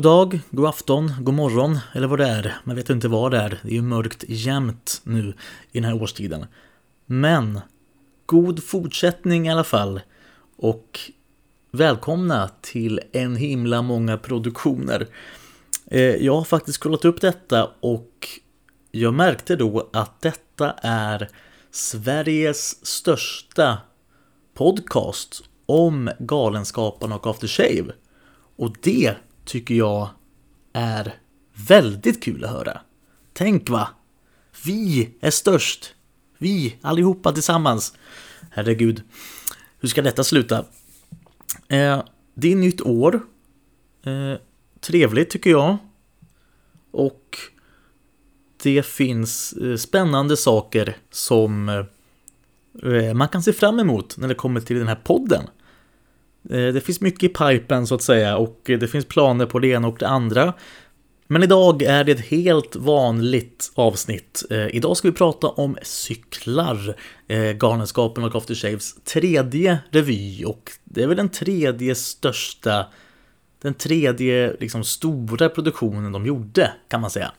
God dag, god afton, god morgon eller vad det är. Man vet inte vad det är. Det är ju mörkt jämnt nu i den här årstiden. Men god fortsättning i alla fall. Och välkomna till en himla många produktioner. Jag har faktiskt kollat upp detta och jag märkte då att detta är Sveriges största podcast om Galenskaparna och Aftershave. Och det tycker jag är väldigt kul att höra. Tänk va? Vi är störst. Vi allihopa tillsammans. Herregud. Hur ska detta sluta? Det är nytt år. Trevligt tycker jag. Och det finns spännande saker som man kan se fram emot när det kommer till den här podden. Det finns mycket i pipen så att säga och det finns planer på det ena och det andra. Men idag är det ett helt vanligt avsnitt. Idag ska vi prata om cyklar. Galenskaparna och Aftershaves tredje revy och det är väl den tredje största, den tredje liksom stora produktionen de gjorde kan man säga.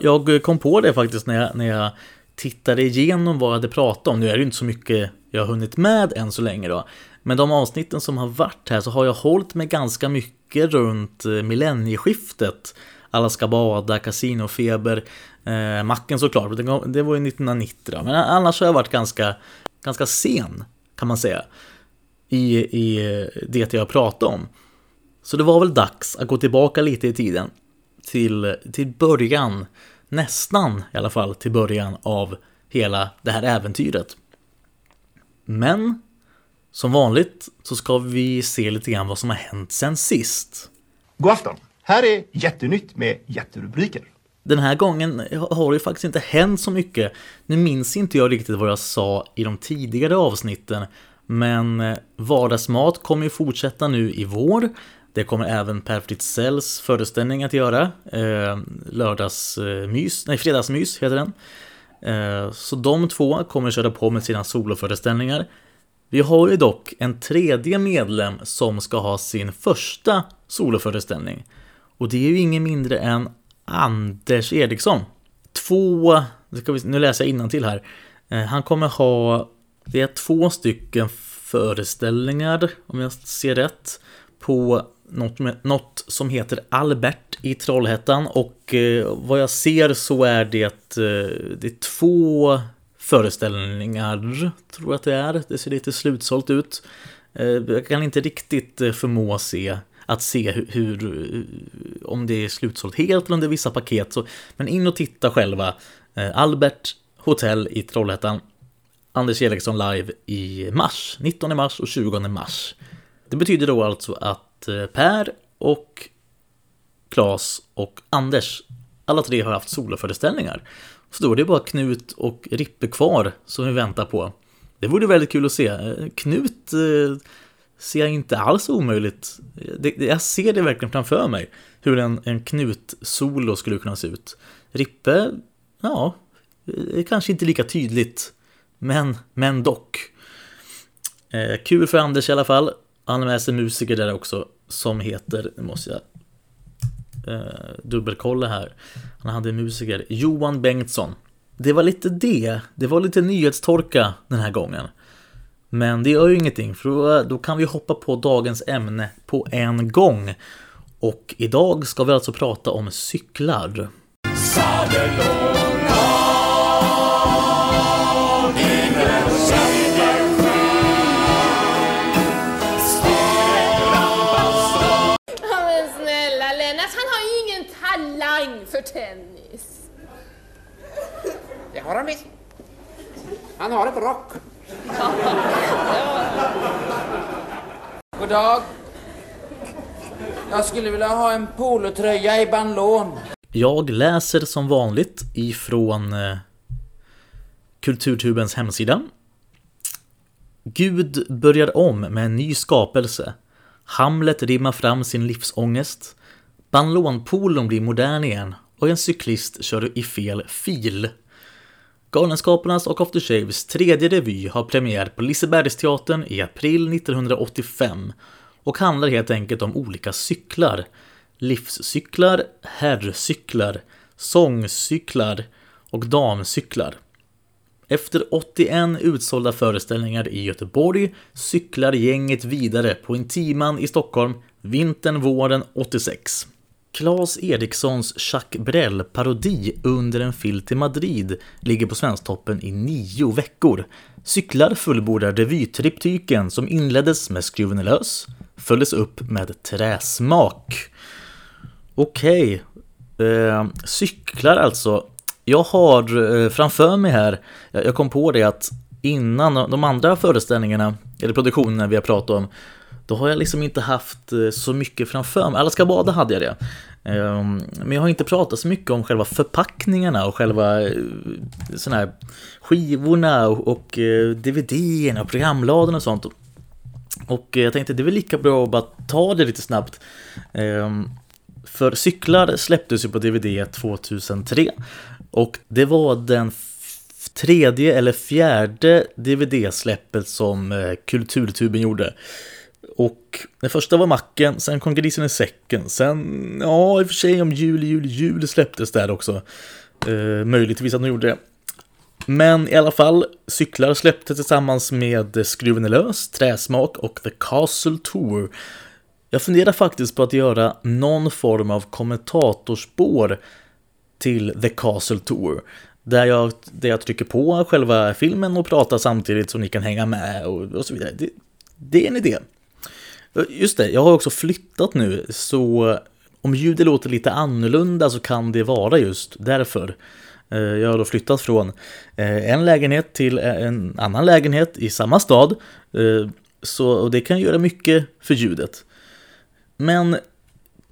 Jag kom på det faktiskt när jag tittade igenom vad jag hade pratat om. Nu är det ju inte så mycket jag har hunnit med än så länge då. Men de avsnitten som har varit här så har jag hållit mig ganska mycket runt millennieskiftet. Alla ska bada, kasinofeber, macken såklart. Det var ju 1990 då. Men annars har jag varit ganska sen kan man säga i det jag pratat om. Så det var väl dags att gå tillbaka lite i tiden till början. Nästan i alla fall till början av hela det här äventyret. Men som vanligt så ska vi se lite grann vad som har hänt sen sist. God afton! Här är jättenytt med jätterubriker. Den här gången har det faktiskt inte hänt så mycket. Nu minns inte jag riktigt vad jag sa i de tidigare avsnitten. Men vardagsmat kommer ju fortsätta nu i vår. Det kommer även Per Fritzels föreställning att göra. Fredagsmys heter den. Så de två kommer köra på med sina soloföreställningar. Vi har ju dock en tredje medlem som ska ha sin första soloföreställning. Och det är ju ingen mindre än Anders Eriksson. Nu läser jag innantill här. Han kommer ha... Det är 2 stycken föreställningar, om jag ser rätt, på något som heter Albert i Trollhättan och vad jag ser så är det är 2 föreställningar tror jag att det är. Det ser lite slutsålt ut. Jag kan inte riktigt förmå se hur om det är slutsålt helt eller om det är vissa paket. Men in och titta själva. Albert hotell i Trollhättan. Anders Eriksson live i mars. 19 mars och 20 mars. Det betyder då alltså att Per och Claes och Anders, alla tre har haft soloföreställningar. Så då är det bara Knut och Rippe kvar som vi väntar på. Det vore väldigt kul att se. Knut ser jag inte alls omöjligt. Jag ser det verkligen framför mig. Hur en Knut-solo skulle kunna se ut. Rippe, ja, kanske inte lika tydligt. Men dock. Kul för Anders i alla fall. Han är med sig musiker där också som heter, nu måste jag dubbelkolla här. Han hade musiker Johan Bengtsson. Det var lite nyhetstorka den här gången. Men det gör ju ingenting för då kan vi hoppa på dagens ämne på en gång. Och idag ska vi alltså prata om cyklar. Tennis. Det har han visst. Han har ett rock. God dag. Jag skulle vilja ha en polotröja i bandlån. Jag läser som vanligt ifrån Kulturtubens hemsida. Gud börjar om med en ny skapelse. Hamlet rimmar fram sin livsångest. Bandlånpolon blir modern igen. Och en cyklist kör i fel fil. Galenskaparnas och Aftershaves tredje revy har premiär på Lisebergsteatern i april 1985. och handlar helt enkelt om olika cyklar. Livscyklar, herrcyklar, sångcyklar och damcyklar. Efter 81 utsålda föreställningar i Göteborg cyklar gänget vidare på Intiman i Stockholm vintern våren 86. Claes Erikssons Jacques Brel parodi Under en filt i Madrid ligger på Svensktoppen i 9 veckor. Cyklar fullbordar revytriptyken som inleddes med Skruven är lös, följdes upp med Träsmak. Okej, cyklar alltså. Jag har framför mig här, jag kom på det att innan de andra föreställningarna, eller produktionerna vi har pratat om, då har jag liksom inte haft så mycket framför mig. Alla ska bada hade jag det. Men jag har inte pratat så mycket om själva förpackningarna och själva såna här skivorna och DVDerna och programbladen och sånt. Och jag tänkte det är väl lika bra att bara ta det lite snabbt. För cyklar släpptes ju på DVD 2003 och det var den tredje eller fjärde DVD-släppet som Kulturtuben gjorde. Och den första var Macken, sen kom Grisen i säcken, sen, ja i och för sig om jul släpptes där också. Möjligtvis att de gjorde det. Men i alla fall, cyklar släpptes tillsammans med Skruven är lös, Träsmak och The Castle Tour. Jag funderar faktiskt på att göra någon form av kommentatorspår till The Castle Tour. Där jag trycker på själva filmen och pratar samtidigt så ni kan hänga med och så vidare. Det är en idé. Just det, jag har också flyttat nu så om ljudet låter lite annorlunda så kan det vara just därför. Jag har då flyttat från en lägenhet till en annan lägenhet i samma stad och det kan göra mycket för ljudet. Men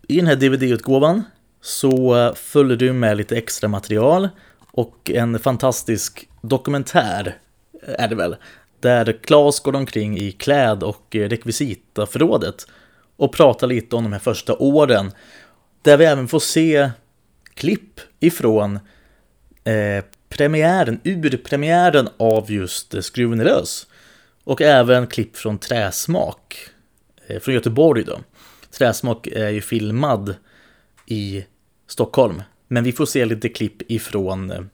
i den här DVD-utgåvan så följer du med lite extra material och en fantastisk dokumentär är det väl, där Claes går omkring i kläd- och rekvisitaförrådet och pratar lite om de här första åren, där vi även får se klipp ifrån urpremiären av just Skruven är lös och även klipp från Träsmak från Göteborg då. Träsmak är ju filmad i Stockholm, men vi får se lite klipp ifrån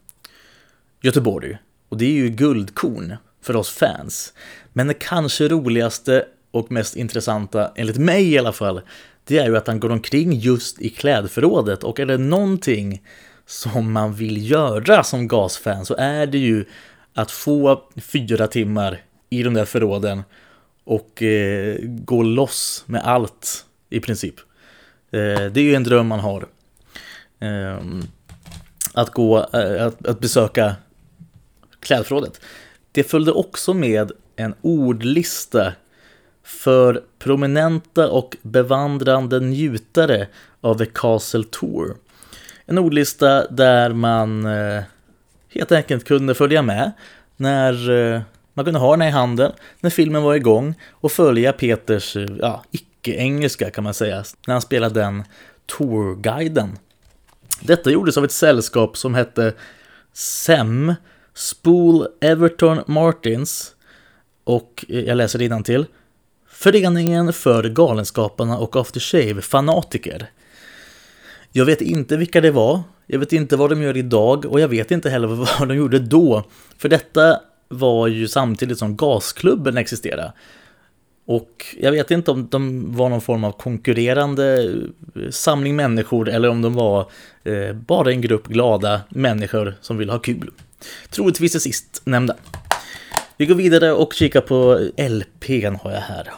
Göteborg och det är ju guldkorn för oss fans. Men det kanske roligaste och mest intressanta, enligt mig i alla fall, det är ju att han går omkring just i klädförrådet. Och är det någonting som man vill göra som gasfan så är det ju att få 4 timmar i de där förråden och gå loss med allt i princip. Det är ju en dröm man har. Att besöka klädförrådet. Det följde också med en ordlista för prominenta och bevandrande njutare av The Castle Tour. En ordlista där man helt enkelt kunde följa med när man kunde ha den i handen, när filmen var igång och följa Peters icke-engelska kan man säga, när han spelade den tourguiden. Detta gjordes av ett sällskap som hette SEM, Spool Everton Martins, och jag läser innantill, Föreningen för Galenskaparna och Aftershave fanatiker. Jag vet inte vilka det var, jag vet inte vad de gör idag och jag vet inte heller vad de gjorde då. För detta var ju samtidigt som gasklubben existerade. Och jag vet inte om de var någon form av konkurrerande samling människor eller om de var bara en grupp glada människor som vill ha kul. Troligtvis det sist nämnda. Vi går vidare och kikar på LP:n har jag här.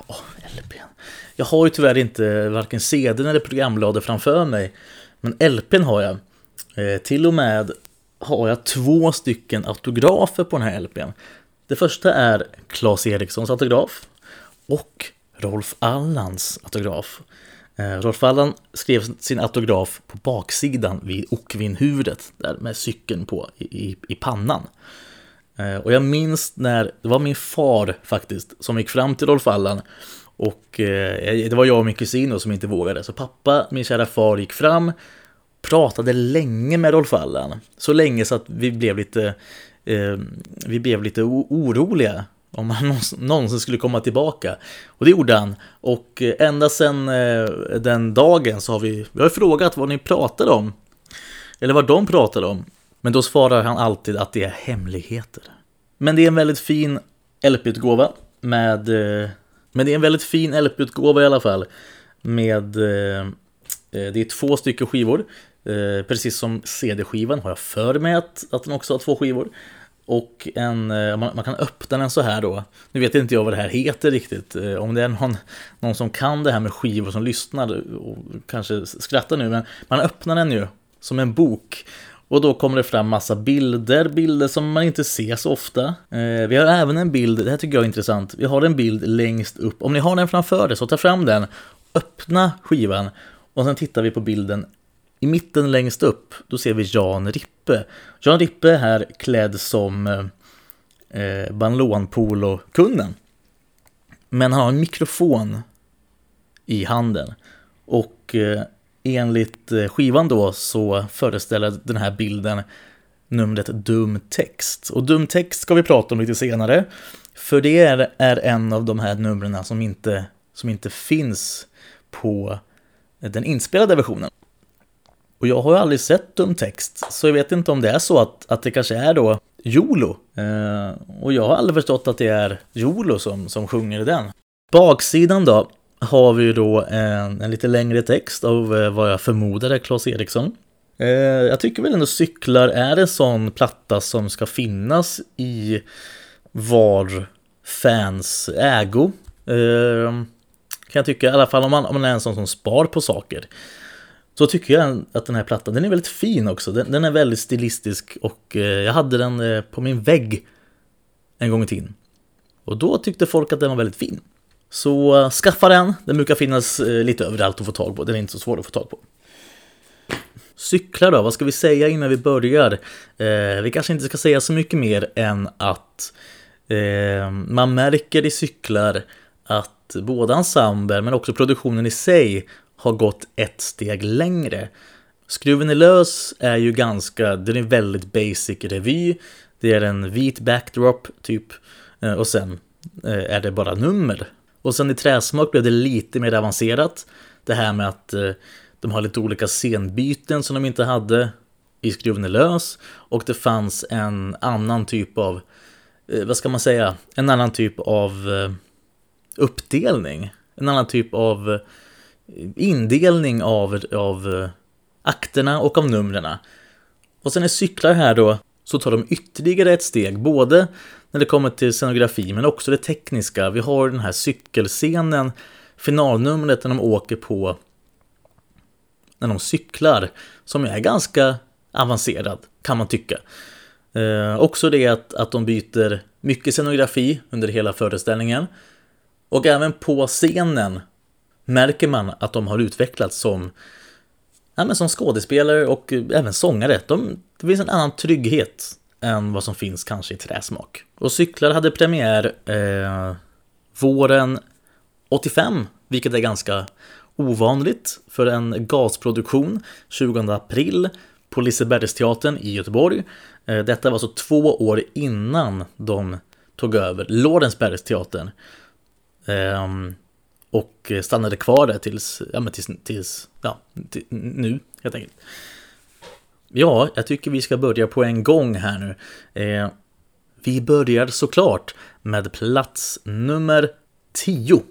LP:n. Jag har ju tyvärr inte varken CD:n eller programbladet framför mig. Men LP:n har jag. Till och med har jag 2 stycken autografer på den här LP:n. Det första är Claes Erikssons autograf och Rolf Allans autograf. Rolf Allan skrev sin autograf på baksidan vid Okvinhuvudet, där med cykeln på i pannan. Och jag minns när, det var min far faktiskt som gick fram till Rolf Allan och det var jag och min kusin som inte vågade. Så pappa, min kära far, gick fram, pratade länge med Rolf Allan. Så länge så att vi blev lite oroliga om han någonsin skulle komma tillbaka. Och det gjorde han. Och ända sedan den dagen så har vi har frågat vad ni pratade om. Eller vad de pratade om. Men då svarar han alltid att det är hemligheter. Men det är en väldigt fin LP-utgåva. Men det är en väldigt fin LP-utgåva i alla fall. Det är 2 stycken skivor. Precis som CD-skivan har jag för mig att den också har 2 skivor. Och man kan öppna den så här då. Nu vet inte jag vad det här heter riktigt. Om det är någon som kan det här med skivor som lyssnar och kanske skrattar nu. Men man öppnar den ju som en bok. Och då kommer det fram massa bilder som man inte ser så ofta. Vi har även en bild, det här tycker jag är intressant. Vi har en bild längst upp. Om ni har den framför er så ta fram den. Öppna skivan. Och sen tittar vi på bilden i mitten längst upp. Då ser vi Jan Rippe. Jan Rippe är här klädd som Banlånpolo-kunden. Men han har en mikrofon i handen. Och enligt skivan då så föreställer den här bilden numret Dum text. Och Dum text ska vi prata om lite senare. För det är en av de här numren som inte finns på den inspelade versionen. Och jag har ju aldrig sett Dum text, så jag vet inte om det är så att det kanske är då Jolo. Och jag har aldrig förstått att det är Jolo som sjunger i den. Baksidan då har vi då en lite längre text av vad jag förmodar är Claes Eriksson. Jag tycker väl ändå Cyklar är en sån platta som ska finnas i var fans ägo. Kan jag tycka, i alla fall om man är en sån som spar på saker. Så tycker jag att den här plattan, den är väldigt fin också. Den är väldigt stilistisk och jag hade den på min vägg en gång i tiden. Och då tyckte folk att den var väldigt fin. Så skaffa den. Den brukar finnas lite överallt att få tag på. Den är inte så svår att få tag på. Cyklar då, vad ska vi säga innan vi börjar? Vi kanske inte ska säga så mycket mer än att man märker i Cyklar att både ensembler men också produktionen i sig har gått ett steg längre. Skruven är lös är ju ganska, den är väldigt basic revy. Det är en vit backdrop typ och sen är det bara nummer. Och sen i Träsmak blev det lite mer avancerat. Det här med att de har lite olika scenbyten som de inte hade i Skruven är lös. Och det fanns en annan typ av, vad ska man säga, en annan typ av uppdelning. En annan typ av indelning av akterna och av numrerna. Och sen är Cyklar här då, så tar de ytterligare ett steg, både när det kommer till scenografi men också det tekniska. Vi har den här cykelscenen, finalnumret när de åker på, när de cyklar, som är ganska avancerad kan man tycka. Också det att de byter mycket scenografi under hela föreställningen. Och även på scenen märker man att de har utvecklats som skådespelare och även sångare. Det finns en annan trygghet än vad som finns kanske i Träsmak. Och Cyklar hade premiär våren 85, vilket är ganska ovanligt för en gasproduktion, 20 april på Lisebergsteatern i Göteborg. Detta var alltså 2 år innan de tog över Lorensbergsteatern. Och stannade kvar där tills nu helt enkelt. Ja, jag tycker vi ska börja på en gång här nu. Vi börjar såklart med plats nummer 10.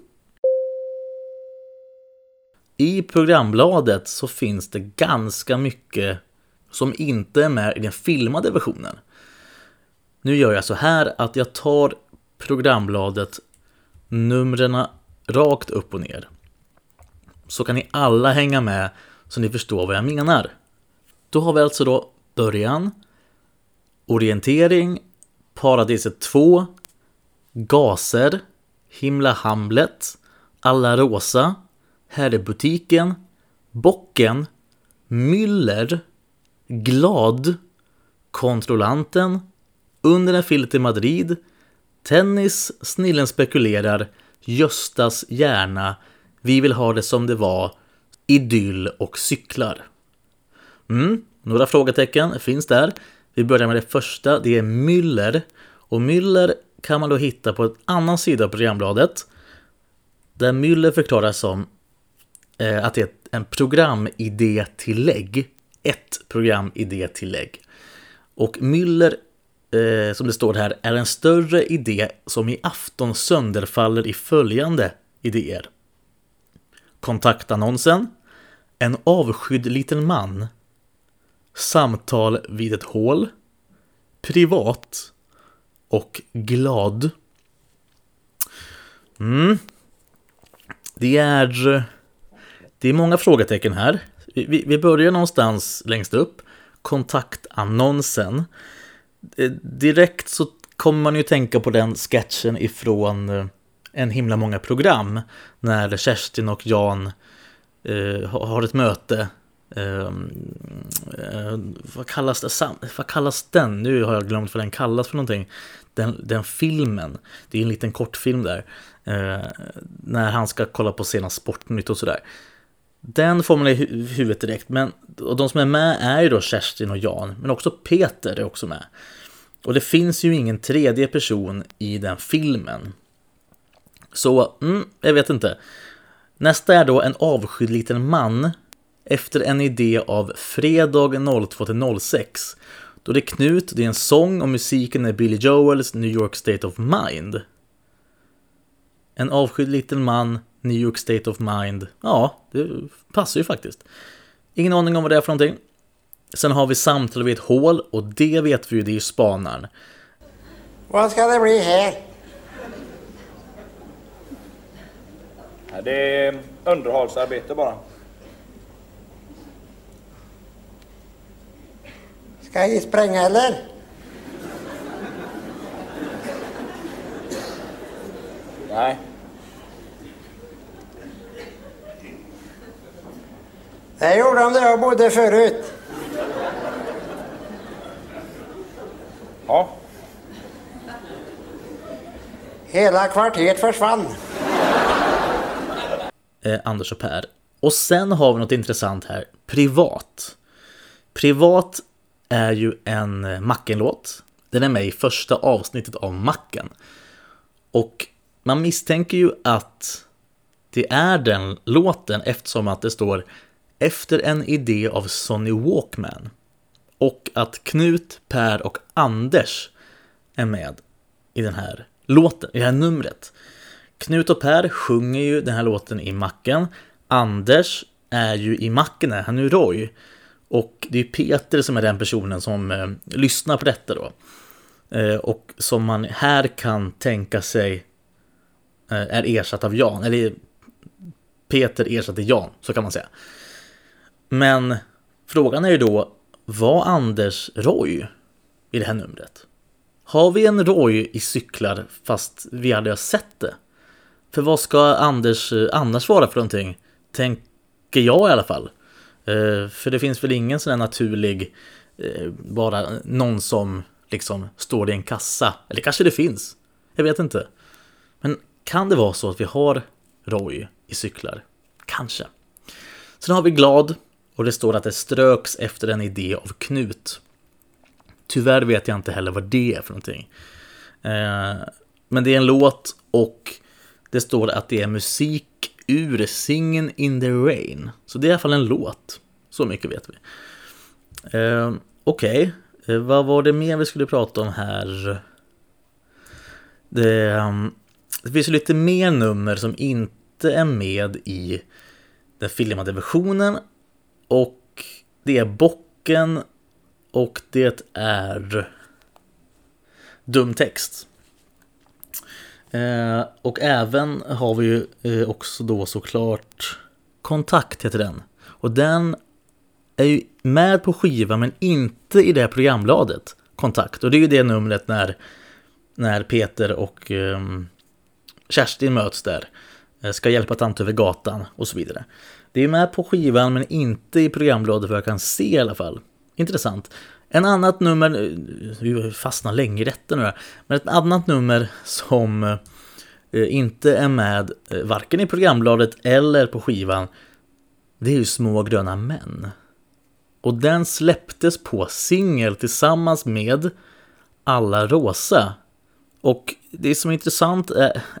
I programbladet så finns det ganska mycket som inte är med i den filmade versionen. Nu gör jag så här att jag tar programbladet, numrerna rakt upp och ner. Så kan ni alla hänga med så ni förstår vad jag menar. Då har vi alltså då början, orientering, Paradiset 2, gaser, Himla Hamlet, Alla rosa, Herrebutiken, Bocken, Müller, Glad, Kontrollanten, Under en filt i Madrid, Tennis, Snillen spekulerar, Göstas hjärna, Vi vill ha det som det var, Idyll och Cyklar. Några frågetecken finns där. Vi börjar med det första, det är Müller. Och Müller kan man då hitta på en annan sida av programbladet där Müller förklarar som att det är en programidétillägg. Ett programidétillägg. Och Müller, som det står här, är en större idé som i afton sönderfaller i följande idéer. Kontaktannonsen. En avskydd liten man. Samtal vid ett hål. Privat. Och glad. Det är många frågetecken här. Vi börjar någonstans längst upp. Kontaktannonsen. Direkt så kommer man ju tänka på den sketchen ifrån En himla många program. När Kerstin och Jan har ett möte. Vad kallas den? Nu har jag glömt vad den kallas för någonting. Den filmen. Det är en liten kortfilm där. När han ska kolla på senast Sportnytt och sådär. Den får man i huvudet direkt. Men, och de som är med är ju då Kerstin och Jan. Men också Peter är också med. Och det finns ju ingen tredje person i den filmen. Så, jag vet inte. Nästa är då en avskydd liten man. Efter en idé av fredag 02-06. Då det är Knut, det är en sång och musiken är Billy Joels New York State of Mind. En avskydd liten man, New York State of Mind. Ja, det passar ju faktiskt. Ingen aning om vad det är för någonting. Sen har vi samtal vid ett hål och det vet vi ju, det är ju spanaren. Vad ska det bli här? Det är underhållsarbete bara. Ska jag spränga eller? Nej. Det gjorde de där jag bodde förut. Ja. Hela kvarteret försvann. Anders och Per. Och sen har vi något intressant här. Privat. Privat är ju en Macken-låt. Den är med i första avsnittet av Macken. Och man misstänker ju att det är den låten eftersom att det står efter en idé av Sonny Walkman. Och att Knut, Per och Anders är med i den här låten, i det här numret. Knut och Per sjunger ju den här låten i Macken. Anders är ju i Macken, han är ju Roy. Och det är Peter som är den personen som lyssnar på detta då. Och som man här kan tänka sig är ersatt av Jan. Eller Peter ersatte Jan, så kan man säga. Men frågan är ju då, var Anders Roy i det här numret? Har vi en Roy i cyklar fast vi aldrig har sett det? För vad ska Anders annars vara för någonting? Tänker jag i alla fall. För det finns väl ingen sån här naturlig, bara någon som liksom står i en kassa. Eller kanske det finns, jag vet inte. Men kan det vara så att vi har Roy i cyklar? Kanske. Sen har vi glad och det står att det ströks efter en idé av Knut. Tyvärr vet jag inte heller vad det är för någonting. Men det är en låt och det står att det är musik ur Singin' in the Rain. Så det är i alla fall en låt. Så mycket vet vi. Okej. Vad var det mer vi skulle prata om här? Det finns lite mer nummer som inte är med i den filmade versionen. Och det är Bocken. Och det är Dumtext. Och även har vi ju också då såklart Kontakt heter den. Och den är ju med på skivan men inte i det här programbladet Kontakt. Och det är ju det numret när Peter och Kerstin möts där. Ska hjälpa tant över gatan och så vidare. Det är med på skivan men inte i programbladet för jag kan se i alla fall. Intressant. En annat nummer, vi fastnar länge i detta nu, men ett annat nummer som inte är med varken i programbladet eller på skivan, det är ju Små gröna män. Och den släpptes på singel tillsammans med Alla rosa Och det som är intressant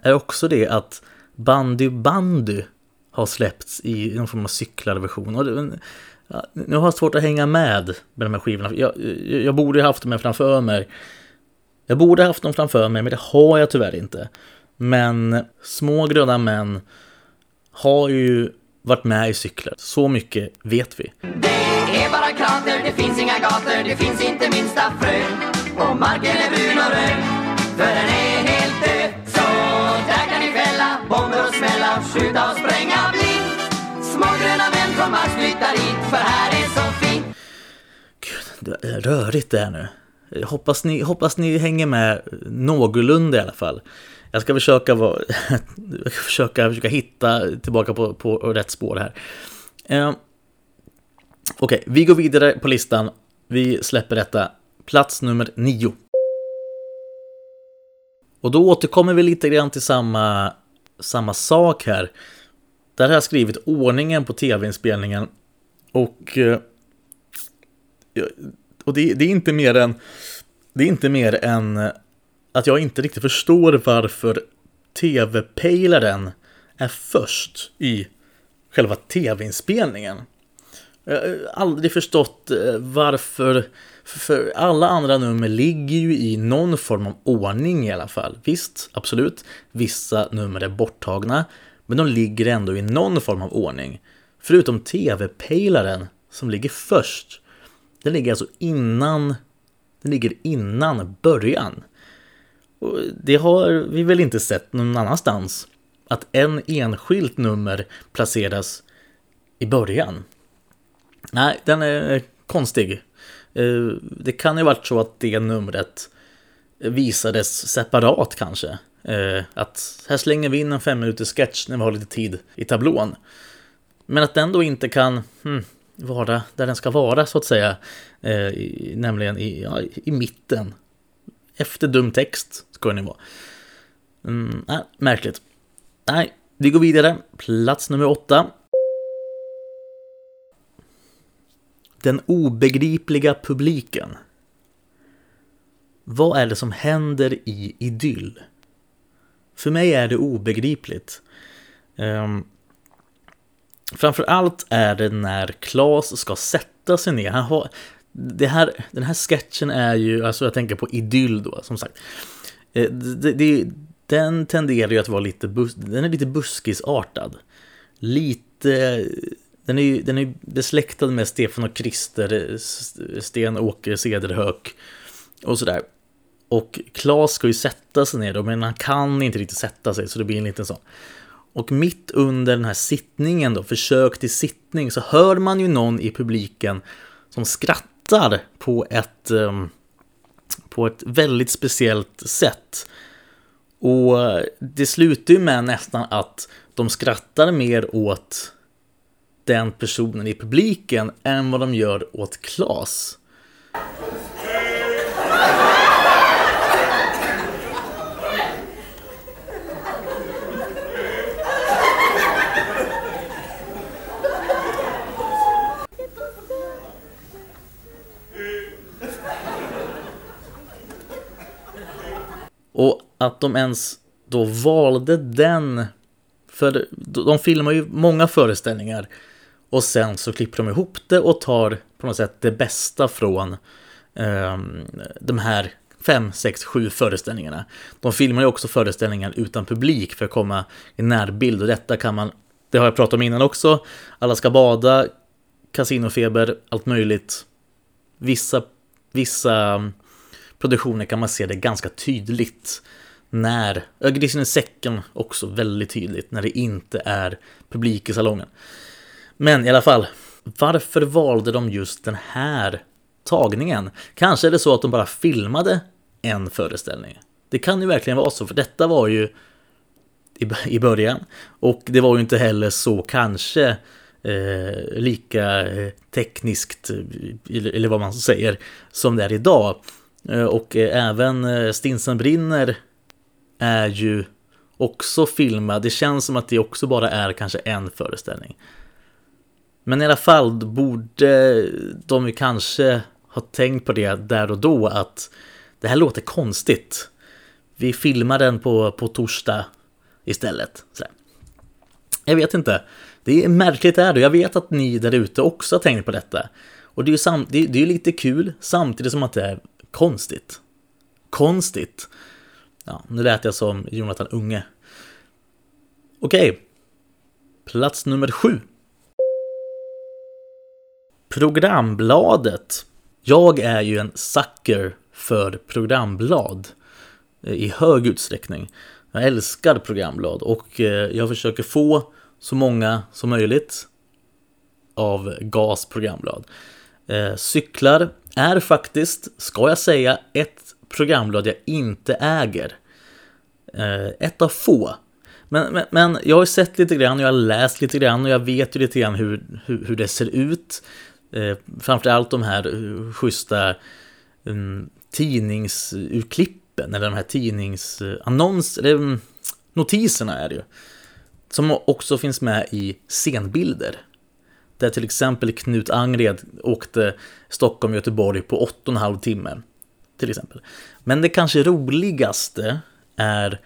är också det att Bandy har släppts i någon form av cyklad version. Och nu har jag svårt att hänga med de här skivorna. Jag borde haft dem framför mig. Men det har jag tyvärr inte. Men Små gröna män har ju varit med i cyklar. Så mycket vet vi. Det är bara krater, det finns inga gator, det finns inte minsta frö. Och marken är brun och röd, för den är helt död. Så där kan ni fälla, bomber och smälla, skjuta och spränga blint. Små gröna män från Mars flyttar hit, för här är så fint. Gud, det är rörigt det här nu. Hoppas ni hänger med någorlunda i alla fall. Jag ska försöka hitta tillbaka på rätt spår här. Okej, vi går vidare på listan. Vi släpper detta. Plats nummer 9. Och då återkommer vi lite grann till samma sak här. Där har jag skrivit ordningen på tv-inspelningen. Och det är inte mer än att jag inte riktigt förstår varför tv-pejlaren är först i själva tv-inspelningen. Jag har aldrig förstått varför, för alla andra nummer ligger ju i någon form av ordning i alla fall. Visst, absolut, vissa nummer är borttagna, men de ligger ändå i någon form av ordning. Förutom tv-pejlaren som ligger först. Den ligger innan början. Och det har vi väl inte sett någon annanstans, att en enskilt nummer placeras i början. Nej, den är konstig. Det kan ju varit så att det numret visades separat kanske. Att här slänger vi in en 5-minuters sketch när vi har lite tid i tablån. Men att den då inte kan vara där den ska vara så att säga. Nämligen i mitten. Efter dum text ska ni vara. Nej, märkligt. Nej, vi går vidare. Plats nummer 8. Den obegripliga publiken. Vad är det som händer i idyll? För mig är det obegripligt. Framförallt är det när Claes ska sätta sig ner. Den här sketchen är ju, alltså jag tänker på idyll då, som sagt. Den tenderar ju att vara lite buskisartad. Den är besläktad med Stefan och Christer, Sten-Åke, Cederhök och sådär. Och Claes ska ju sätta sig ner då, men han kan inte riktigt sätta sig, så det blir en liten sån. Och mitt under den här sittningen då, försök till sittning, så hör man ju någon i publiken som skrattar på ett väldigt speciellt sätt. Och det slutar ju med nästan att de skrattar mer åt den personen i publiken än vad de gör åt Claes. Och att de ens då valde den, för de filmar ju många föreställningar och sen så klipper de ihop det och tar på något sätt det bästa från de här 5, 6, 7 föreställningarna. De filmar ju också föreställningar utan publik för att komma i närbild, och detta kan man, det har jag pratat om innan också, Alla ska bada, Kasinofeber, allt möjligt. Vissa produktioner kan man se det ganska tydligt. När Grisen i säcken också väldigt tydligt när det inte är publik i salongen. Men i alla fall, varför valde de just den här tagningen? Kanske är det så att de bara filmade en föreställning. Det kan ju verkligen vara så, för detta var ju i början. Och det var ju inte heller så kanske lika tekniskt, eller vad man säger, som det är idag. Och även Stinsen brinner är ju också filmad. Det känns som att det också bara är kanske en föreställning. Men i alla fall borde de ju kanske ha tänkt på det där och då, att det här låter konstigt. vi filmar den på torsdag istället. Så där. Jag vet inte. Det är märkligt är det. Jag vet att ni där ute också har tänkt på detta. Och det är ju det är lite kul samtidigt som att det är konstigt. Konstigt. Ja, nu lät jag som Jonathan Unge. Okej. Plats nummer 7. Programbladet. Jag är ju en sucker för programblad i hög utsträckning. Jag älskar programblad och jag försöker få så många som möjligt av GAS programblad. Cyklar är faktiskt, ska jag säga, ett programblad jag inte äger. Ett av få. Men jag har sett lite grann och jag har läst lite grann och jag vet ju lite grann hur det ser ut. Framförallt de här schyssta tidningsurklippen eller de här notiserna är det ju. Som också finns med i scenbilder. Där till exempel Knut Angred åkte Stockholm och Göteborg på 8,5 timmar. Till exempel. Men det kanske roligaste är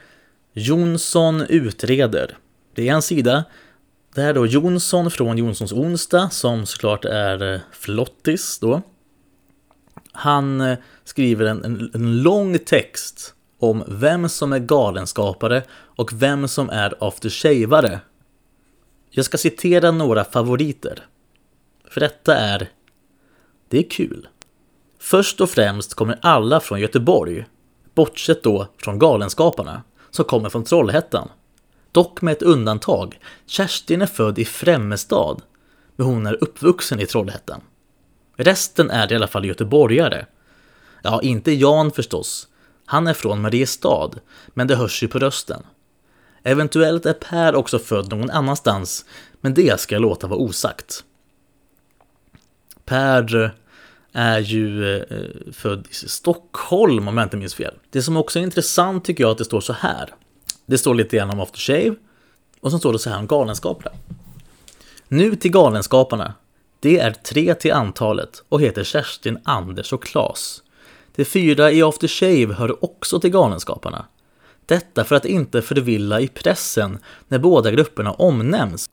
Jonsson utreder. Det är en sida där då Jonsson från Jonssons onsdag, som såklart är flottis då. Han skriver en lång text om vem som är galenskapare och vem som är aftershavare. Jag ska citera några favoriter. För detta är... det är kul. Först och främst kommer alla från Göteborg, bortsett då från galenskaparna, som kommer från Trollhättan. Dock med ett undantag. Kerstin är född i Främmestad, men hon är uppvuxen i Trollhättan. Resten är i alla fall göteborgare. Ja, inte Jan förstås. Han är från Mariestad, men det hörs ju på rösten. Eventuellt är Per också född någon annanstans, men det ska jag låta vara osagt. Per är ju född i Stockholm om jag inte minns fel. Det som också är intressant tycker jag att det står så här. Det står lite grann om Aftershave och så står det så här om galenskaparna. Nu till galenskaparna. Det är 3 till antalet och heter Kerstin, Anders och Claes. De 4 i Aftershave hör också till galenskaparna. Detta för att inte förvilla i pressen när båda grupperna omnämns.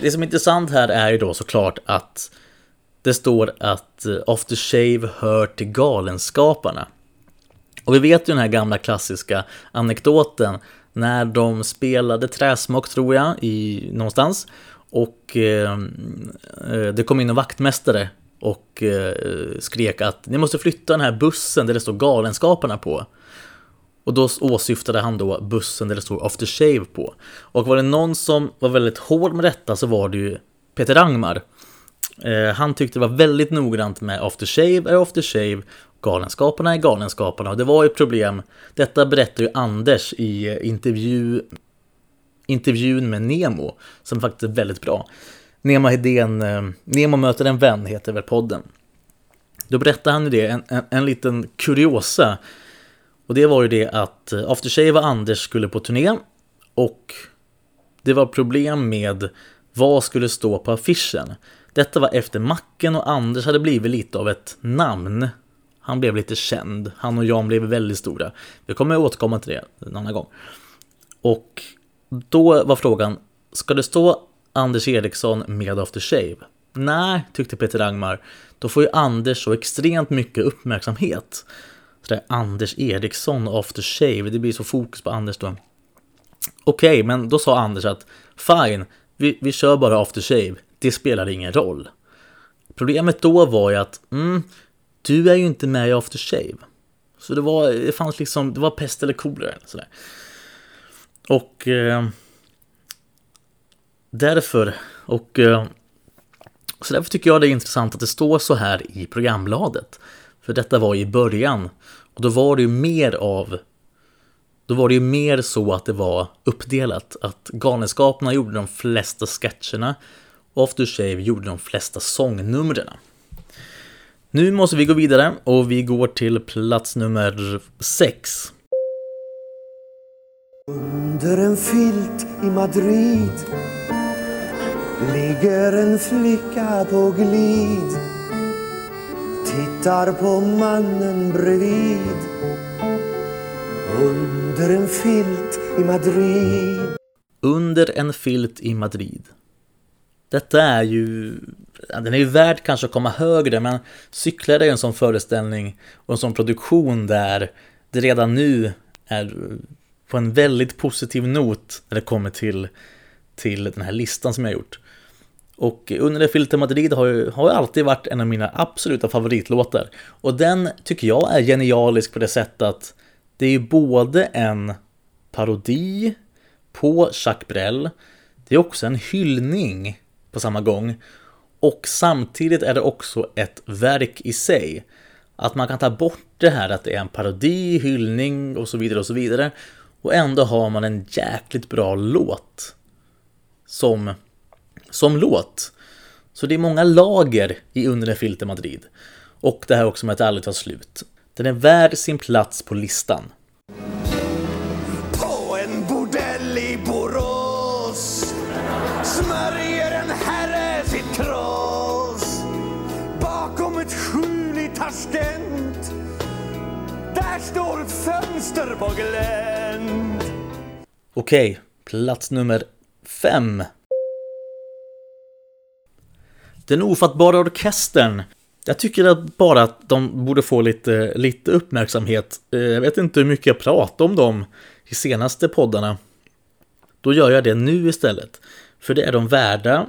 Det som är intressant här är ju då såklart att det står att Aftershave hör till galenskaparna. Och vi vet ju den här gamla klassiska anekdoten när de spelade Träsmak, tror jag, i någonstans. Och det kom in en vaktmästare och skrek att ni måste flytta den här bussen där det står galenskaparna på. Och då åsyftade han då bussen där det stod Aftershave på. Och var det någon som var väldigt hård med detta så var det ju Peter Angmar. Han tyckte det var väldigt noggrant med Aftershave är Aftershave, galenskaparna är galenskaparna. Och det var ju problem. Detta berättar ju Anders i intervjun med Nemo, som faktiskt är väldigt bra. Nemo möter en vän heter väl podden. Då berättar han ju det, en liten kuriosa. Och det var ju det att Aftershave och Anders skulle på turné och det var problem med vad skulle stå på affischen. Detta var efter Macken och Anders hade blivit lite av ett namn. Han blev lite känd. Han och Jan blev väldigt stora. Vi kommer att återkomma till det en annan gång. Och då var frågan, ska det stå Anders Eriksson med Aftershave? Nej, tyckte Peter Angmar. Då får ju Anders så extremt mycket uppmärksamhet. Så där, Anders Eriksson och Aftershave, det blir så fokus på Anders då. Okej, men då sa Anders att fine, vi kör bara Aftershave. Det spelar ingen roll. Problemet då var ju att du är ju inte med i Aftershave. Så det var pest eller kolera eller sådär. Och därför tycker jag det är intressant att det står så här i programbladet. För detta var i början och då var det ju mer så att det var uppdelat, att galenskaparna gjorde de flesta sketcherna. Aftershave gjorde de flesta sångnumren. Nu måste vi gå vidare och vi går till plats nummer 6. Under en filt i Madrid ligger en flicka på glid. Tittar på mannen bredvid Under en filt i Madrid. Under en filt i Madrid. Detta är ju... Den är ju värd kanske att komma högre, men cyklar är en sån föreställning och en sån produktion där det redan nu är på en väldigt positiv not när det kommer till den här listan som jag har gjort. Och Under en filt i Madrid har ju alltid varit en av mina absoluta favoritlåtar. Och den tycker jag är genialisk på det sättet att det är både en parodi på Jacques Brel, det är också en hyllning på samma gång, och samtidigt är det också ett verk i sig. Att man kan ta bort det här att det är en parodi, hyllning och så vidare, och ändå har man en jäkligt bra låt som låt. Så det är många lager i Under en filt i Madrid. Och det här också med att det aldrig tar slut. Den är värd sin plats på listan. På en bordell i Borås smörjer en herre sitt kross. Bakom ett skjul i Taskent, där står ett fönster på glänt. Okej, plats nummer 5. Den ofattbara orkestern. Jag tycker att bara att de borde få lite uppmärksamhet. Jag vet inte hur mycket jag pratar om dem i senaste poddarna. Då gör jag det nu istället. För det är de värda.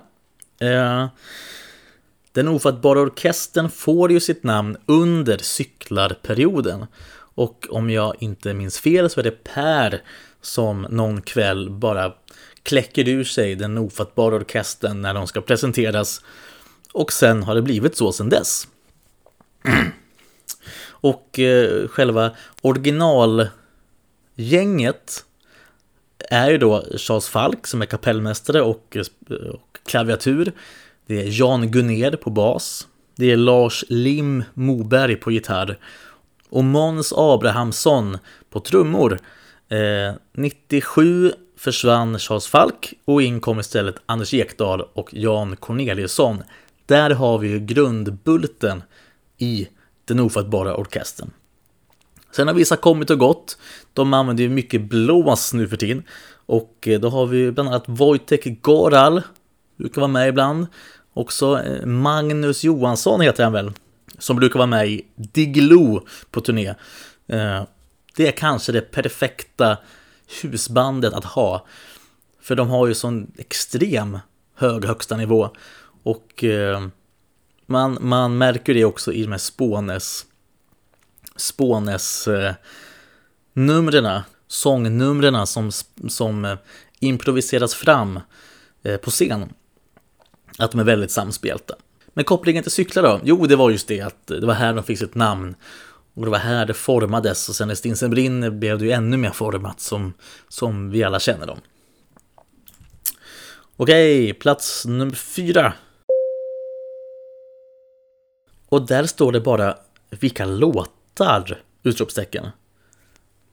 Den ofattbara orkestern får ju sitt namn under cyklarperioden. Och om jag inte minns fel så är det Per som någon kväll bara kläcker ur sig den ofattbara orkestern när de ska presenteras. Och sen har det blivit så sen dess. Och själva originalgänget är ju då Charles Falk som är kapellmästare och klaviatur. Det är Jan Gunner på bas. Det är Lars Lim Moberg på gitarr. Och Mons Abrahamsson på trummor. 97 försvann Charles Falk och in kom istället Anders Ekdahl och Jan Corneliusson. Där har vi ju grundbulten i den ofattbara orkestern. Sen har vissa kommit och gått. De använder ju mycket blås nu för tiden. Och då har vi bland annat Wojtek Goral. Brukar vara med ibland. Också Magnus Johansson heter han väl. Som brukar vara med i Diglo på turné. Det är kanske det perfekta husbandet att ha. För de har ju sån extrem högsta nivå. Och man märker det också i de här Spånes-numrerna, sångnumrerna som improviseras fram på scen. Att de är väldigt samspelta. Men kopplingen till cyklar då? Jo, det var just det att det var här de fick sitt namn. Och det var här det formades. Och sen när Stinsen brinner blev det ju ännu mer format som vi alla känner dem. Okej, plats nummer 4. Och där står det bara vilka låtar, utropstecken.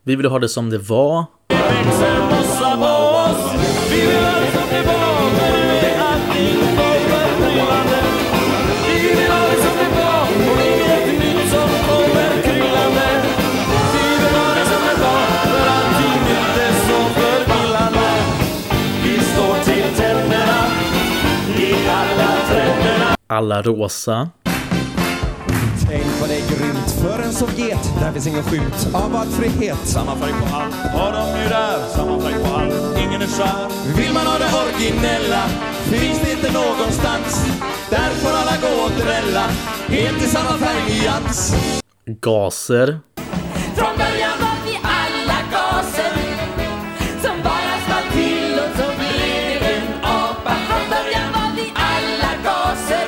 Vi vill ha det som det var. Alla rosa. Tänk vad det är grymt för en Sovjet. Där finns ingen skymt av valfrihet. Samma färg på allt. Har de ju där. Samma färg på allt. Ingen är skär. Vill man ha det originella finns det inte någonstans. Där får alla gå och drälla. Helt i samma färgjans. Gaser. Från början var vi alla gaser som bara stod till och som blev en apa. Från början var vi alla gaser.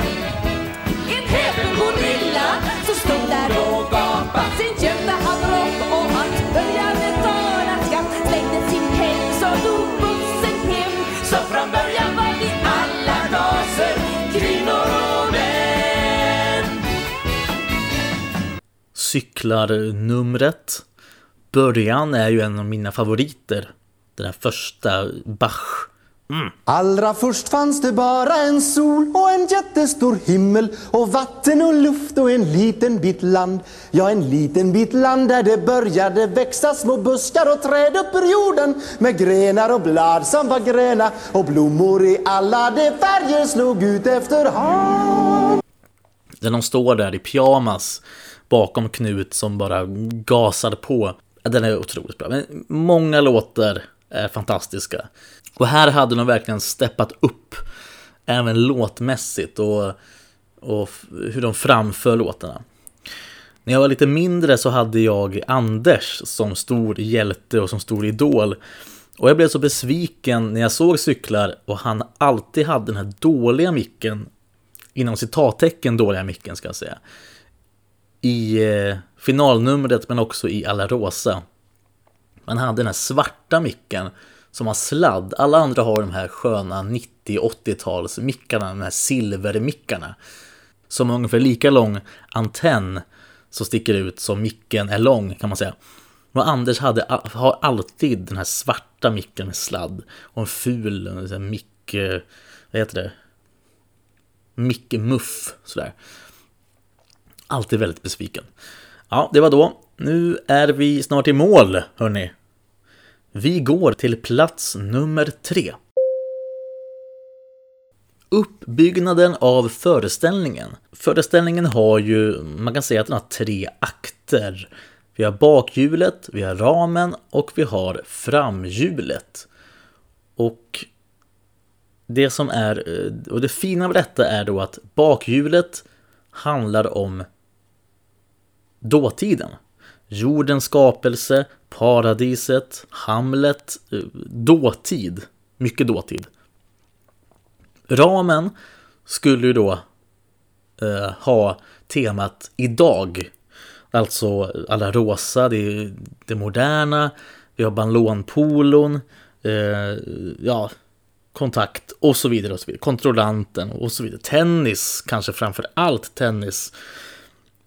Cyklarnumret. Början är ju en av mina favoriter. Den här första Bach Mm. Allra först fanns det bara en sol och en jättestor himmel och vatten och luft och en liten bit land. Ja, en liten bit land där det började växa små buskar och träd upp ur jorden med grenar och blad som var gröna och blommor i alla de färger slog ut efterhand. När de står där i pyjamas bakom Knut som bara gasar på. Den är otroligt bra. Men många låtar är fantastiska. Och här hade de verkligen steppat upp även låtmässigt och hur de framför låtarna. När jag var lite mindre så hade jag Anders som stor hjälte och som stor idol. Och jag blev så besviken när jag såg cyklar och han alltid hade den här dåliga micken, inom citattecken dåliga micken ska jag säga, i finalnumret men också i Alla Rosa. Man hade den här svarta micken som har sladd. Alla andra har de här sköna 90-80-tals mickarna, de här silvermickarna som har ungefär lika lång antenn som sticker ut som micken är lång kan man säga. Och Anders har alltid den här svarta micken med sladd och en ful mick, vad heter det? Mickmuff sådär. Alltid väldigt besviken. Ja, det var då. Nu är vi snart i mål, hörni. Vi går till plats nummer 3. Uppbyggnaden av föreställningen. Föreställningen har ju, man kan säga att den har 3 akter. Vi har bakhjulet, vi har ramen och vi har framhjulet. Och det fina med detta är då att bakhjulet handlar om dåtiden. Jordens skapelse, paradiset, Hamlet, dåtid. Mycket dåtid. Ramen skulle ju då ha temat idag. Alltså Alla Rosa, det är det moderna. Vi har Banlånpolon, kontakt och så vidare. Kontrollanten och så vidare. Tennis, kanske framför allt tennis.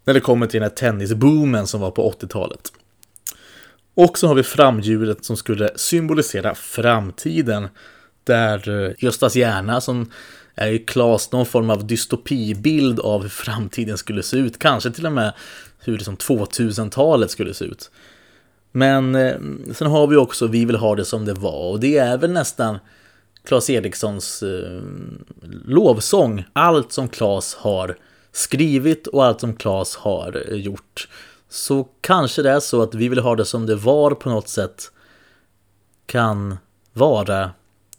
När det kommer till den här tennisboomen som var på 80-talet. Och så har vi framhjulet som skulle symbolisera framtiden. Där Göstas hjärna som är ju Claes någon form av dystopibild av hur framtiden skulle se ut. Kanske till och med hur det som 2000-talet skulle se ut. Men sen har vi också Vi vill ha det som det var. Och det är väl nästan Claes Erikssons lovsång. Allt som Claes har skrivit och allt som Claes har gjort. Så kanske det är så att Vi vill ha det som det var på något sätt kan vara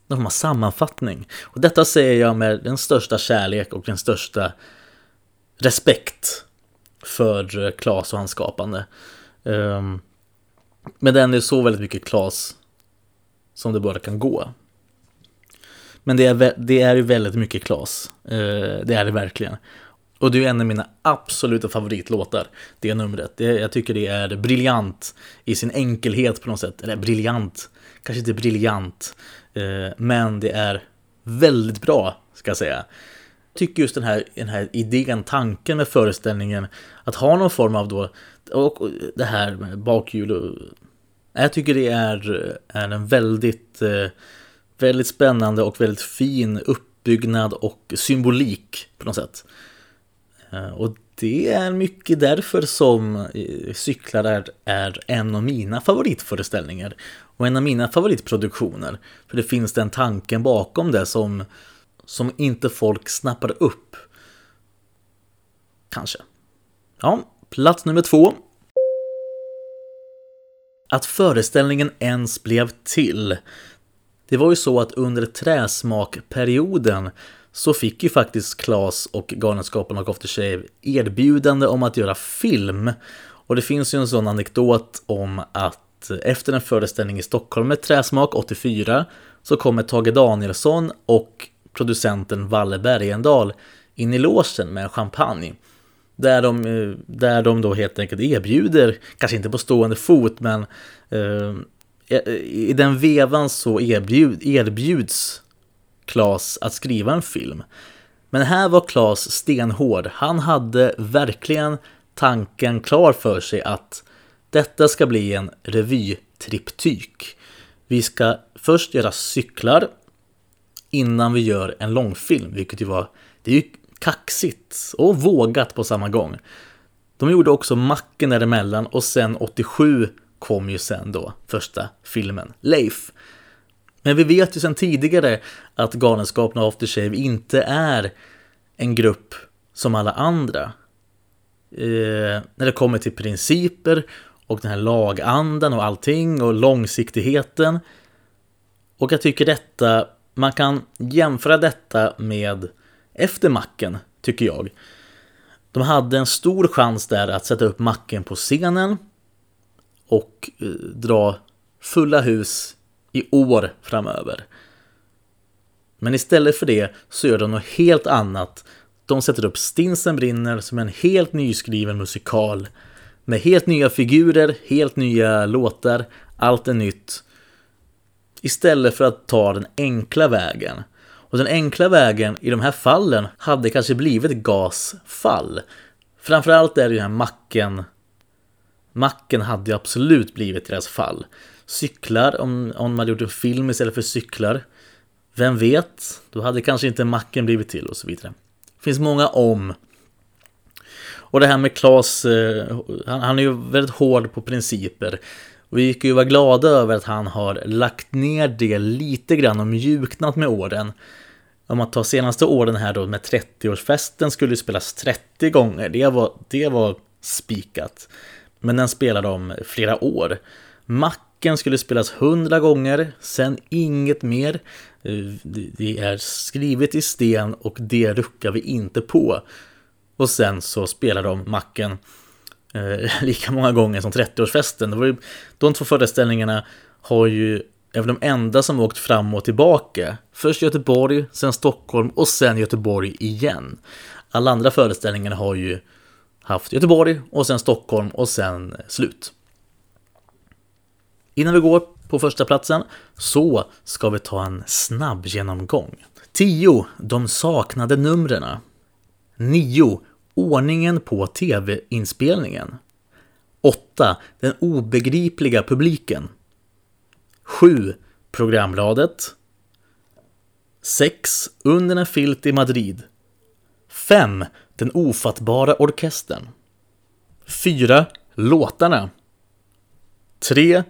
någon form av sammanfattning. Och detta säger jag med den största kärlek och den största respekt för Claes och hans skapande. Men den är så väldigt mycket Claes som det bara kan gå. Men det är ju väldigt mycket Claes. Det är det verkligen. Och det är en av mina absoluta favoritlåtar, det numret. Jag tycker det är briljant i sin enkelhet på något sätt. Eller briljant, kanske inte briljant. Men det är väldigt bra, ska jag säga. Jag tycker just den här idén, tanken med föreställningen. Att ha någon form av då, och det här med bakhjul. Och, jag tycker det är en väldigt, väldigt spännande och väldigt fin uppbyggnad och symbolik på något sätt. Och det är mycket därför som cyklar är en av mina favoritföreställningar och en av mina favoritproduktioner. För det finns den tanken bakom det som inte folk snappar upp. Kanske. Ja, plats nummer 2. Att föreställningen ens blev till. Det var ju så att under träsmakperioden så fick ju faktiskt Claes och Galenskaparna och Aftershave erbjudande om att göra film. Och det finns ju en sån anekdot om att efter en föreställning i Stockholm med Träsmak 84 så kommer Tage Danielsson och producenten Valle Bergendahl in i logen med champagne. Där de då helt enkelt erbjuder, kanske inte på stående fot, men i den vevan så erbjuds Claes att skriva en film. Men här var Claes stenhård. Han hade verkligen tanken klar för sig att detta ska bli en revytriptyk. Vi ska först göra cyklar innan vi gör en långfilm, vilket ju var, det är ju kaxigt och vågat på samma gång. De gjorde också Macken däremellan, och sen 87 kom ju sen då första filmen, Leif. Men vi vet ju sedan tidigare att Galenskaparna och Aftershave inte är en grupp som alla andra. När det kommer till principer och den här lagandan och allting och långsiktigheten. Och jag tycker detta, man kan jämföra detta med efter Macken, tycker jag. De hade en stor chans där att sätta upp Macken på scenen och dra fulla hus i år framöver. Men istället för det så gör de något helt annat. De sätter upp Stinsen brinner som en helt nyskriven musikal med helt nya figurer, helt nya låtar, allt är nytt. Istället för att ta den enkla vägen. Och den enkla vägen i de här fallen hade kanske blivit gasfall. Framförallt är det ju den här Macken. Macken hade ju absolut blivit deras fall. Cyklar, om man gjort en film istället för cyklar. Vem vet, då hade kanske inte Macken blivit till och så vidare. Det finns många om. Och det här med Claes, han är ju väldigt hård på principer. Och vi gick ju vara glada över att han har lagt ner det lite grann och mjuknat med åren. Om man tar senaste åren här då med 30-årsfesten skulle spelas 30 gånger. Det var spikat. Men den spelade om flera år. Macken skulle spelas 100 gånger, sen inget mer. Det är skrivet i sten och det ruckar vi inte på. Och sen så spelar de Macken lika många gånger som 30-årsfesten. Det var ju, de två föreställningarna har ju även de enda som åkt fram och tillbaka. Först Göteborg, sen Stockholm och sen Göteborg igen. Alla andra föreställningar har ju haft Göteborg och sen Stockholm och sen slut. Innan vi går på första platsen så ska vi ta en snabb genomgång. 10. De saknade numren. 9. Ordningen på tv-inspelningen. 8. Den obegripliga publiken. 7. Programbladet. 6. Under en filt i Madrid. 5. Den ofattbara orkestern. 4. Låtarna. 3.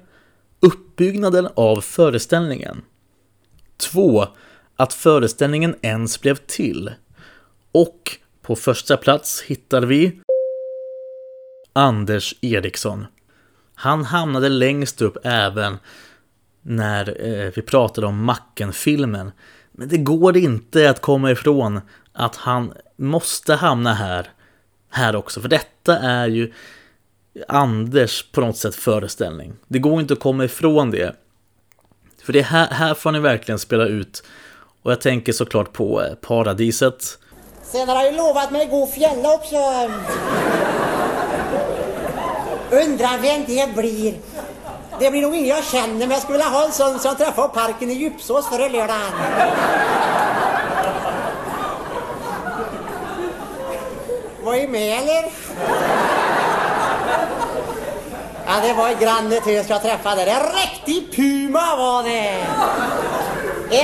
Uppbyggnaden av föreställningen. 2. Att föreställningen ens blev till. Och på första plats hittar vi Anders Eriksson. Han hamnade längst upp även när vi pratade om Macken-filmen. Men det går inte att komma ifrån att han måste hamna här också. För detta är ju Anders på något sätt föreställning. Det går inte att komma ifrån det. För det här får ni verkligen spela ut. Och jag tänker såklart på Paradiset. Senare har ju lovat mig god fjälla också. Undrar vem det blir. Det blir nog ingen jag känner, men jag skulle vilja ha en sån som träffar parken i Djupsås förra lördagen. Var ju med eller? Ja, det var ett grannet hus jag träffade. En riktig puma var det.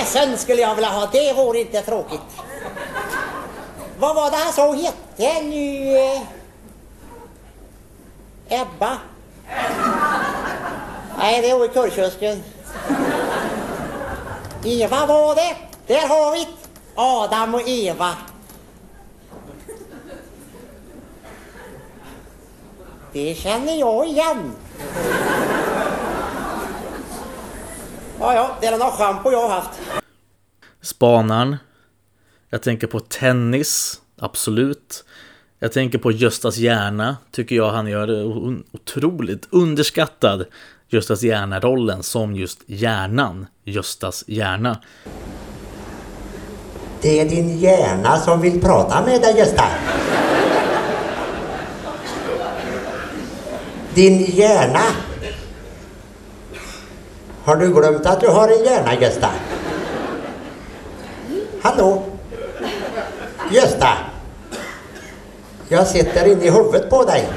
Sen skulle jag vilja ha, det vore inte tråkigt. Vad var det han så hette nu? Ebba? Nej, det var i kurkösken. Eva var det. Där har vi Adam och Eva. Det känner jag igen. Ja, det är någon shampoo jag har haft. Spanaren. Jag tänker på tennis, absolut. Jag tänker på Göstas hjärna, tycker jag han gör otroligt underskattad. Göstas hjärna-rollen som just hjärnan, Göstas hjärna. Det är din hjärna som vill prata med dig, Gösta. Din hjärna. Har du glömt att du har en hjärna, Gösta? Hallå? Gösta, jag sitter inne i huvudet på dig.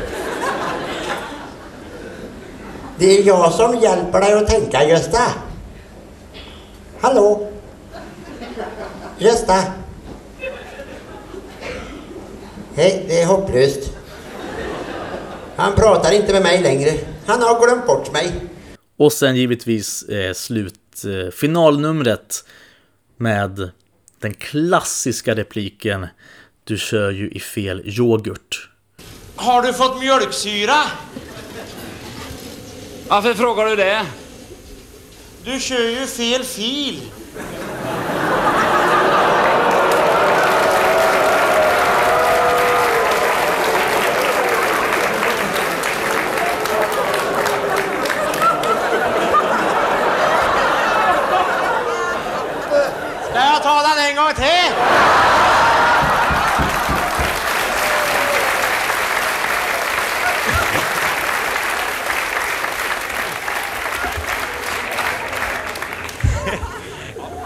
Det är jag som hjälper dig att tänka, Gösta. Hallå? Just det. Nej, det är hopplöst. Han pratar inte med mig längre. Han har glömt bort mig. Och sen givetvis slutfinalnumret med den klassiska repliken: du kör ju i fel yoghurt. Har du fått mjölksyra? Varför frågar du det? Du kör ju fel fil.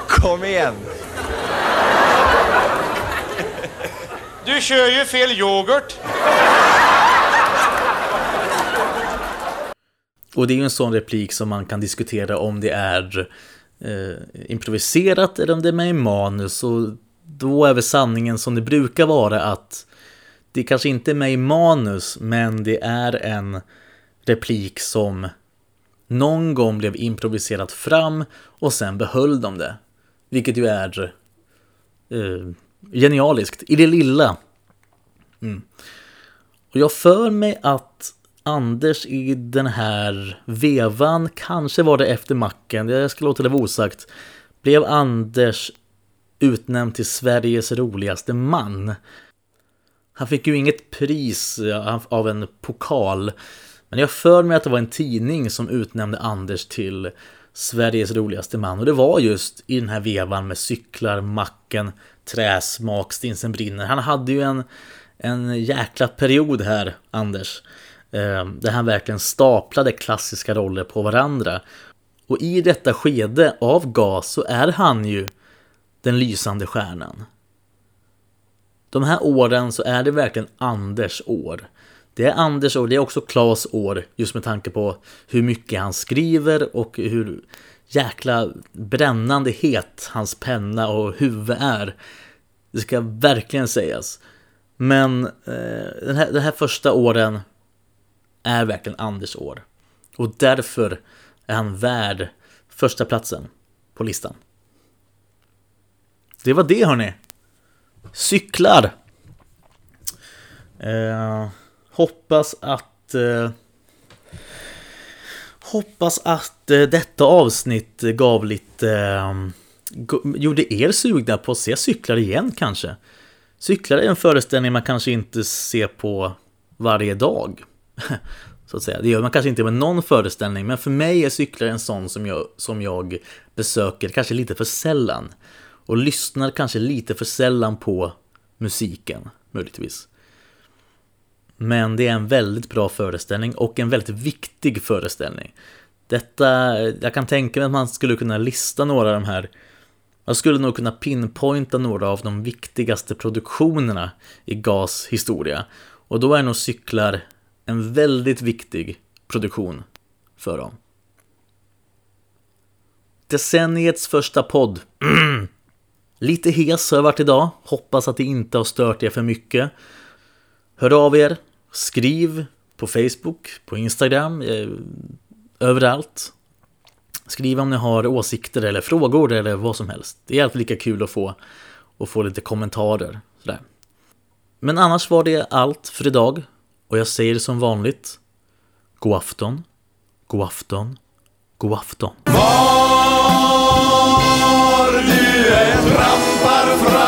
Kom igen. Du kör ju fel yoghurt. Och det är ju en sån replik som man kan diskutera om det är improviserat eller om det är med i manus. Och då är väl sanningen som det brukar vara att det kanske inte är med i manus, men det är en replik som någon gång blev improviserat fram och sen behöll de det. Vilket ju är genialiskt i det lilla. Mm. Och jag för mig att Anders i den här vevan, kanske var det efter macken, jag ska låta det vara osagt, blev Anders utnämnd till Sveriges roligaste man. Han fick ju inget pris av en pokal, men jag för mig att det var en tidning som utnämnde Anders till Sveriges roligaste man, och det var just i den här vevan med cyklar, macken, träsmak, stinsen brinner. Han hade ju en jäkla period här, Anders, där han verkligen staplade klassiska roller på varandra. Och i detta skede av gas så är han ju den lysande stjärnan. De här åren så är det verkligen Anders år. Det är Anders år, det är också Claes år, just med tanke på hur mycket han skriver och hur jäkla brännande het hans penna och huvud är. Det ska verkligen sägas. Men den här första åren är verkligen Anders år. Och därför är han värd första platsen på listan. Det var det, hörni. Cyklar. Hoppas att detta avsnitt gav lite gjorde er sugna på att se cyklar igen kanske. Cyklar är en föreställning man kanske inte ser på varje dag. Så att säga. Det gör man kanske inte med någon föreställning, men för mig är cyklar en sån som jag besöker kanske lite för sällan och lyssnar kanske lite för sällan på musiken möjligtvis. Men det är en väldigt bra föreställning och en väldigt viktig föreställning. Detta, jag kan tänka mig att man skulle kunna lista några av de här. Man skulle nog kunna pinpointa några av de viktigaste produktionerna i GAS historia. Och då är nog cyklar en väldigt viktig produktion för dem. Decenniets första podd. Lite hes har jag varit idag. Hoppas att det inte har stört er för mycket. Hör av er, skriv på Facebook, på Instagram, överallt. Skriv om ni har åsikter eller frågor eller vad som helst. Det är alltid lika kul att få lite kommentarer. Sådär. Men annars var det allt för idag. Och jag säger som vanligt: god afton, god afton, god afton. Var du än trampar fram